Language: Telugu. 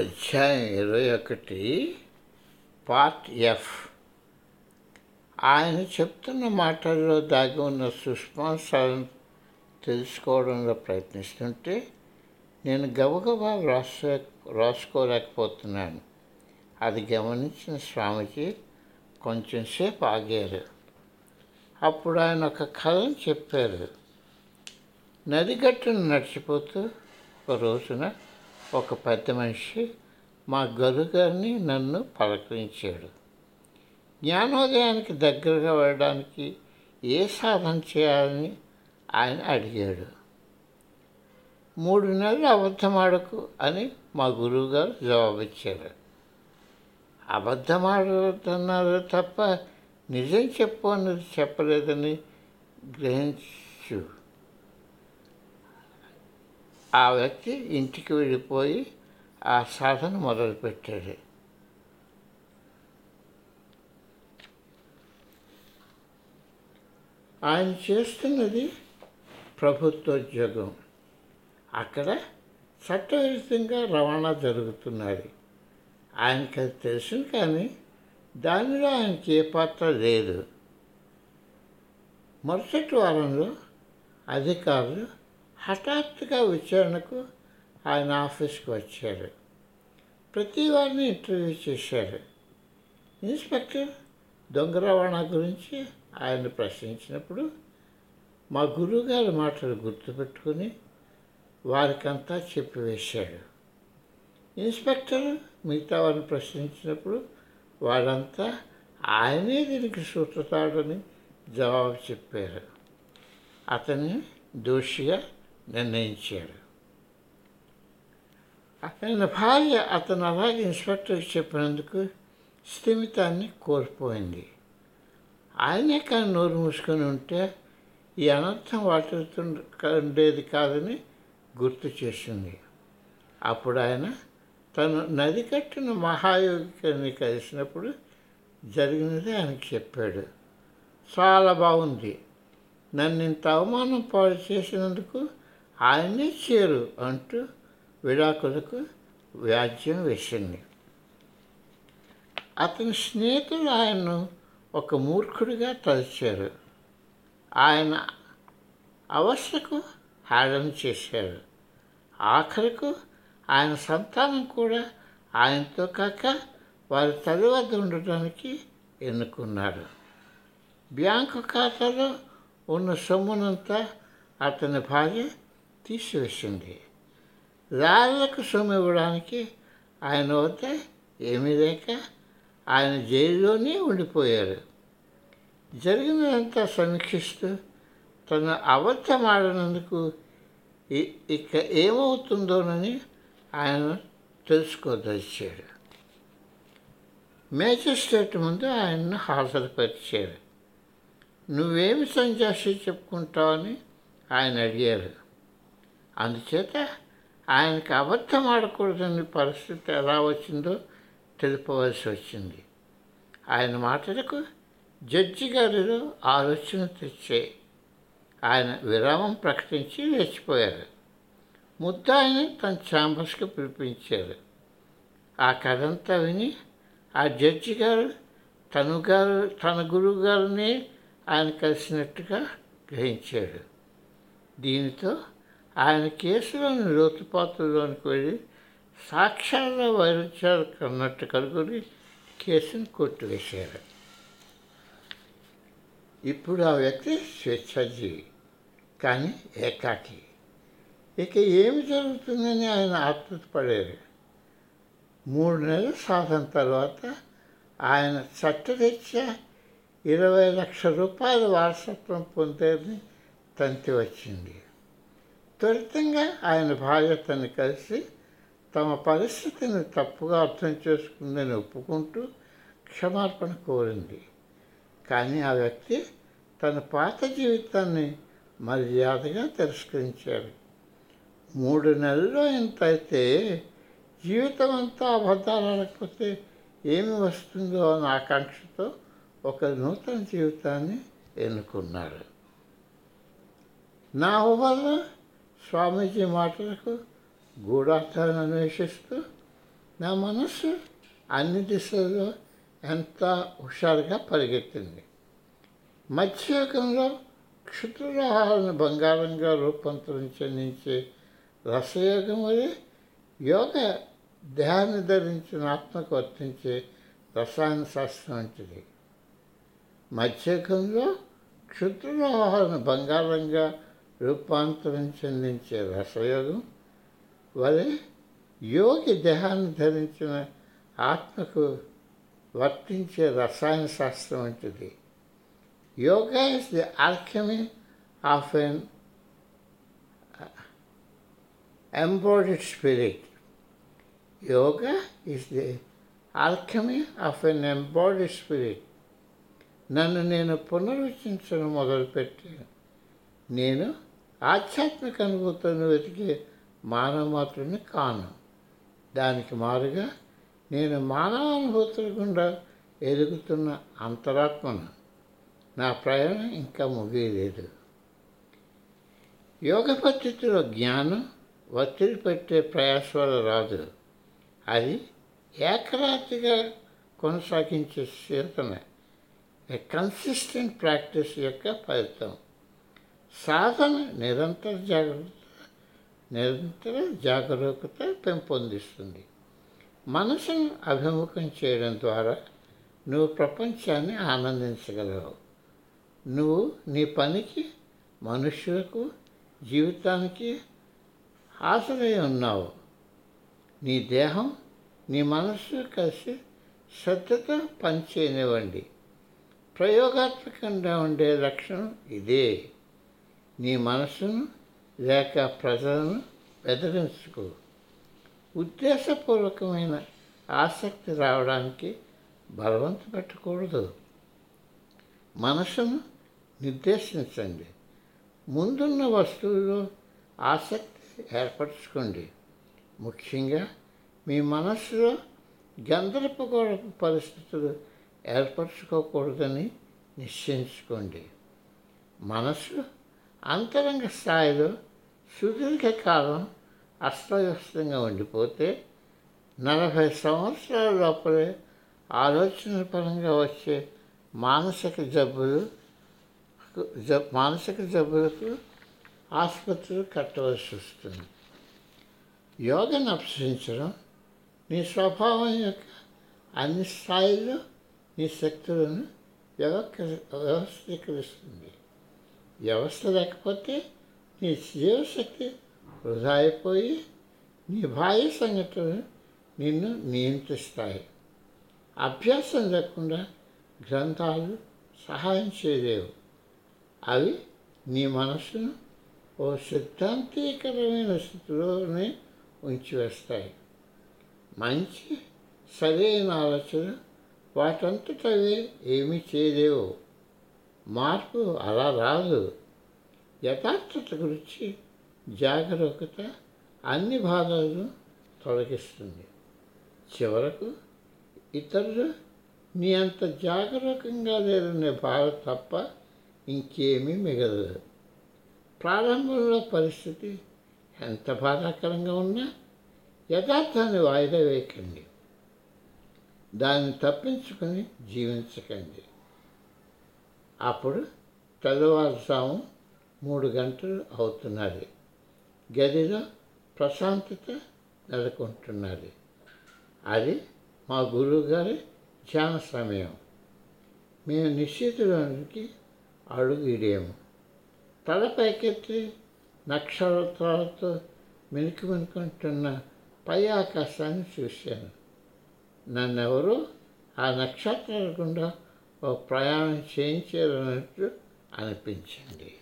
అధ్యాయం 21 పార్ట్ ఎఫ్. ఆయన చెప్తున్న మాటల్లో దాగి ఉన్న సుష్మాంశాలను తెలుసుకోవడంలో ప్రయత్నిస్తుంటే నేను గబగబా రాసుకోలేకపోతున్నాను. అది గమనించిన స్వామిజీ కొంచెంసేపు ఆగారు. అప్పుడు ఆయన ఒక కథను చెప్పారు. నదిగట్టును నడిచిపోతూ ఒక రోజున ఒక పెద్ద మనిషి మా గురుగారిని నన్ను పలకరించాడు. జ్ఞానోదయానికి దగ్గరగా వెళ్ళడానికి ఏ సాధన చేయాలని ఆయన అడిగాడు. 3 నెలలు అబద్ధమాడకు అని మా గురువుగారు జవాబిచ్చారు. అబద్ధమాడుతున్నారు తప్ప నిజం చెప్పు అన్నది చెప్పలేదని గ్రహించు. ఆ వ్యక్తి ఇంటికి వెళ్ళిపోయి ఆ సాధన మొదలుపెట్టాడు. ఆయన చేస్తున్నది ప్రభుత్వోద్యోగం. అక్కడ చట్టవిరుద్ధంగా రవాణా జరుగుతున్నది. ఆయనకి అది తెలుసు, కానీ దానిలో ఆయనకి ఏ పాత్ర లేదు. మరుసటి వారంలో అధికారులు హఠాత్తుగా విచారణకు ఆయన ఆఫీస్కి వచ్చారు. ప్రతి వారిని ఇంటర్వ్యూ చేశారు. ఇన్స్పెక్టర్ దొంగ రవాణా గురించి ఆయన ప్రశ్నించినప్పుడు మా గురువుగారి మాటలు గుర్తుపెట్టుకుని వారికంతా చెప్పివేశాడు. ఇన్స్పెక్టర్ మిగతా వారిని ప్రశ్నించినప్పుడు వారంతా ఆయనే దీనికి సూత్రతాడని జవాబు చెప్పారు. అతన్ని దోషిగా నిర్ణయించాడు. అతని భార్య అతను అలాగే ఇన్స్పెక్టర్కి చెప్పినందుకు స్థిమితాన్ని కోల్పోయింది. ఆయనే కానీ నోరు మూసుకొని ఉంటే ఈ అనర్థం వాటిల్తుండేది కాదని గుర్తు చేసింది. అప్పుడు ఆయన తను నది కట్టిన మహాయోగిని కలిసినప్పుడు జరిగినది ఆయనకు చెప్పాడు. చాలా బాగుంది, నన్ను ఇంత అవమానం పాలు చేసినందుకు ఆయనే చేరు అంటూ విడాకులకు వ్యాజ్యం వేసింది. అతని స్నేహితులు ఆయన్ను ఒక మూర్ఖుడిగా తలచారు. ఆయన అవస్థకు హేళన చేశారు. ఆఖరకు ఆయన సంతానం కూడా ఆయనతో కాక వారి తల్లి వద్ద ఉండటానికి ఎన్నుకున్నారు. బ్యాంకు ఖాతాలో ఉన్న సొమ్మునంతా అతని భార్య తీసివేసింది. లాయర్లకు సొమ్ము ఇవ్వడానికి ఆయన వద్ద ఏమీ లేక ఆయన జైల్లోనే ఉండిపోయారు. జరిగినదంతా సమీక్షిస్తూ తను అబద్ధం ఆడినందుకు ఇక ఏమవుతుందోనని ఆయన తెలుసుకోదలిచాడు. మేజిస్ట్రేట్ ముందు ఆయన్ను హాజరుపరిచారు. నువ్వేమి సంజాషి చెప్పుకుంటావని ఆయన అడిగారు. అందుచేత ఆయనకు అబద్ధం ఆడకూడదనే పరిస్థితి ఎలా వచ్చిందో తెలుపవలసి వచ్చింది. ఆయన మాటలకు జడ్జి గారిలో ఆలోచన తెచ్చాయి. ఆయన విరామం ప్రకటించి లేచిపోయారు. ముద్దాయిని తన ఛాంబర్స్కి పిలిపించారు. ఆ కథంతా విని ఆ జడ్జి గారు తన గురువు గారిని ఆయన కలిసినట్టుగా గ్రహించాడు. దీనితో ఆయన కేసులోని లోతుపాతుల్లోనికి వెళ్ళి సాక్ష్యాల వైరుధ్యాలు కన్నట్టు కనుగొని కేసును కొట్టివేశారు. ఇప్పుడు ఆ వ్యక్తి స్వేచ్ఛాజీవి, కానీ ఏకాకి. ఇక ఏమి జరుగుతుందని ఆయన ఆత్మపడారు. 3 నెలల సాధన తర్వాత ఆయన చట్టరీత్యా 20 లక్షల రూపాయల వారసత్వం పొందేదని తంతి వచ్చింది. త్వరితంగా ఆయన భార్య తను కలిసి తమ పరిస్థితిని తప్పుగా అర్థం చేసుకుందని ఒప్పుకుంటూ క్షమాపణ కోరింది. కానీ ఆ వ్యక్తి తన పాత జీవితాన్ని మర్యాదగా తిరస్కరించాడు. 3 నెలల్లో ఇంత అయితే జీవితం అంతా అబద్ధాలు ఆడకపోతే ఏమి వస్తుందో అన్న ఆకాంక్షతో ఒక నూతన జీవితాన్ని ఎన్నుకున్నాడు. నా వల్ల స్వామీజీ మాటలకు గూఢార్థాన్ని అన్వేషిస్తూ నా మనస్సు అన్ని దిశల్లో ఎంత హుషారుగా పరిగెత్తింది. మత్స్యకంలో క్షుద్రహారాన్ని బంగారంగా రూపాంతరం చెందించే రసయోగం వలె యోగ దేహాన్ని ధరించిన ఆత్మకు వర్తించే రసాయన శాస్త్రం వంటిది. మత్స్యకంలో క్షుద్రహారాన్ని బంగారంగా రూపాంతరం చెందించే రసయోగం వలె యోగి దేహాన్ని ధరించిన ఆత్మకు వర్తించే రసాయన శాస్త్రం వంటిది. Yoga is the alchemy of an embodied spirit. Yoga is the alchemy of an embodied spirit. నన్ను నేను పునర్వచించడం మొదలుపెట్టాను. నేను ఆధ్యాత్మిక అనుభూతులను వెతికే మానవ మాత్రమే కాను. దానికి మారుగా నేను మానవానుభూతుల గుండా ఎదుగుతున్న అంతరాత్మను. నా ప్రయాణం ఇంకా ముగియలేదు. యోగ పద్ధతిలో జ్ఞానం ఒత్తిడి పెట్టే ప్రయాస వల్ల రాదు. అది ఏకరాతిగా కొనసాగించే చేతన కన్సిస్టెంట్ ప్రాక్టీస్ యొక్క ఫలితం. సాధన నిరంతర జాగరూకత పెంపొందిస్తుంది. మనసును అభిముఖం చేయడం ద్వారా నువ్వు ప్రపంచాన్ని ఆనందించగలవు. నువ్వు నీ పనికి, మనుషులకు, జీవితానికి హాజరై ఉన్నావు. నీ దేహం, నీ మనస్సు కలిసి శ్రద్ధతో పనిచేయనివ్వండి. ప్రయోగాత్మకంగా ఉండే లక్షణం ఇదే. నీ మనస్సును లేక ప్రజలను బెదిరించుకో. ఉద్దేశపూర్వకమైన ఆసక్తి రావడానికి బలవంత పెట్టకూడదు. మనసును నిర్దేశించండి. ముందున్న వస్తువులో ఆసక్తి ఏర్పరచుకోండి. ముఖ్యంగా మీ మనస్సులో గందరగోళ పరిస్థితులు ఏర్పరచుకోకూడదని నిశ్చయించుకోండి. మనసు అంతరంగ స్థాయిలో సుదీర్ఘకాలం అస్తవ్యస్తంగా ఉండిపోతే 40 సంవత్సరాల లోపలే ఆలోచన పరంగా వచ్చే మానసిక జబ్బులకు ఆసుపత్రులు కట్టవలసి వస్తుంది. యోగాను అభ్యసించడం నీ స్వభావం యొక్క అన్ని స్థాయిల్లో నీ శక్తులను వ్యవస్థీకరిస్తుంది. వ్యవస్థ లేకపోతే నీ జీవశక్తి వృధా అయిపోయి నీ బాహ్య సంఘటనలు నిన్ను నియంత్రిస్తాయి. అభ్యాసం లేకుండా గ్రంథాలు సహాయం చేయలేవు. అవి నీ మనస్సును ఓ సిద్ధాంతీకరమైన స్థితిలోనే ఉంచివేస్తాయి. మంచి సరైన ఆలోచన వాటంతటవే ఏమీ చేయలేవు. మార్పు అలా రాదు. యథార్థత గురించి జాగరూకత అన్ని బాధలను తొలగిస్తుంది. చివరకు ఇతరులు నీ అంత జాగరూకంగా లేదనే బాధ తప్ప ఇంకేమీ మిగలదు. ప్రారంభంలో పరిస్థితి ఎంత బాధాకరంగా ఉన్నా యథార్థాన్ని వాయిదా వేయకండి. దాన్ని తప్పించుకొని జీవించకండి. అప్పుడు తెల్లవారుజాము 3 గంటలు అవుతున్నది. గదిలో ప్రశాంతత నెలకొంటున్నది. అది మా గురువుగారి ధ్యాన సమయం. మేము నిశ్చితిలోనికి అడుగుడేము. తల పైకెత్తి నక్షత్రాలతో మినుకుంటున్న పై ఆకాశాన్ని చూశాను. నన్నెవరో ఆ నక్షత్రాల గుండా ఓ ప్రయాణం చేయించారన్నట్లు అనిపించింది.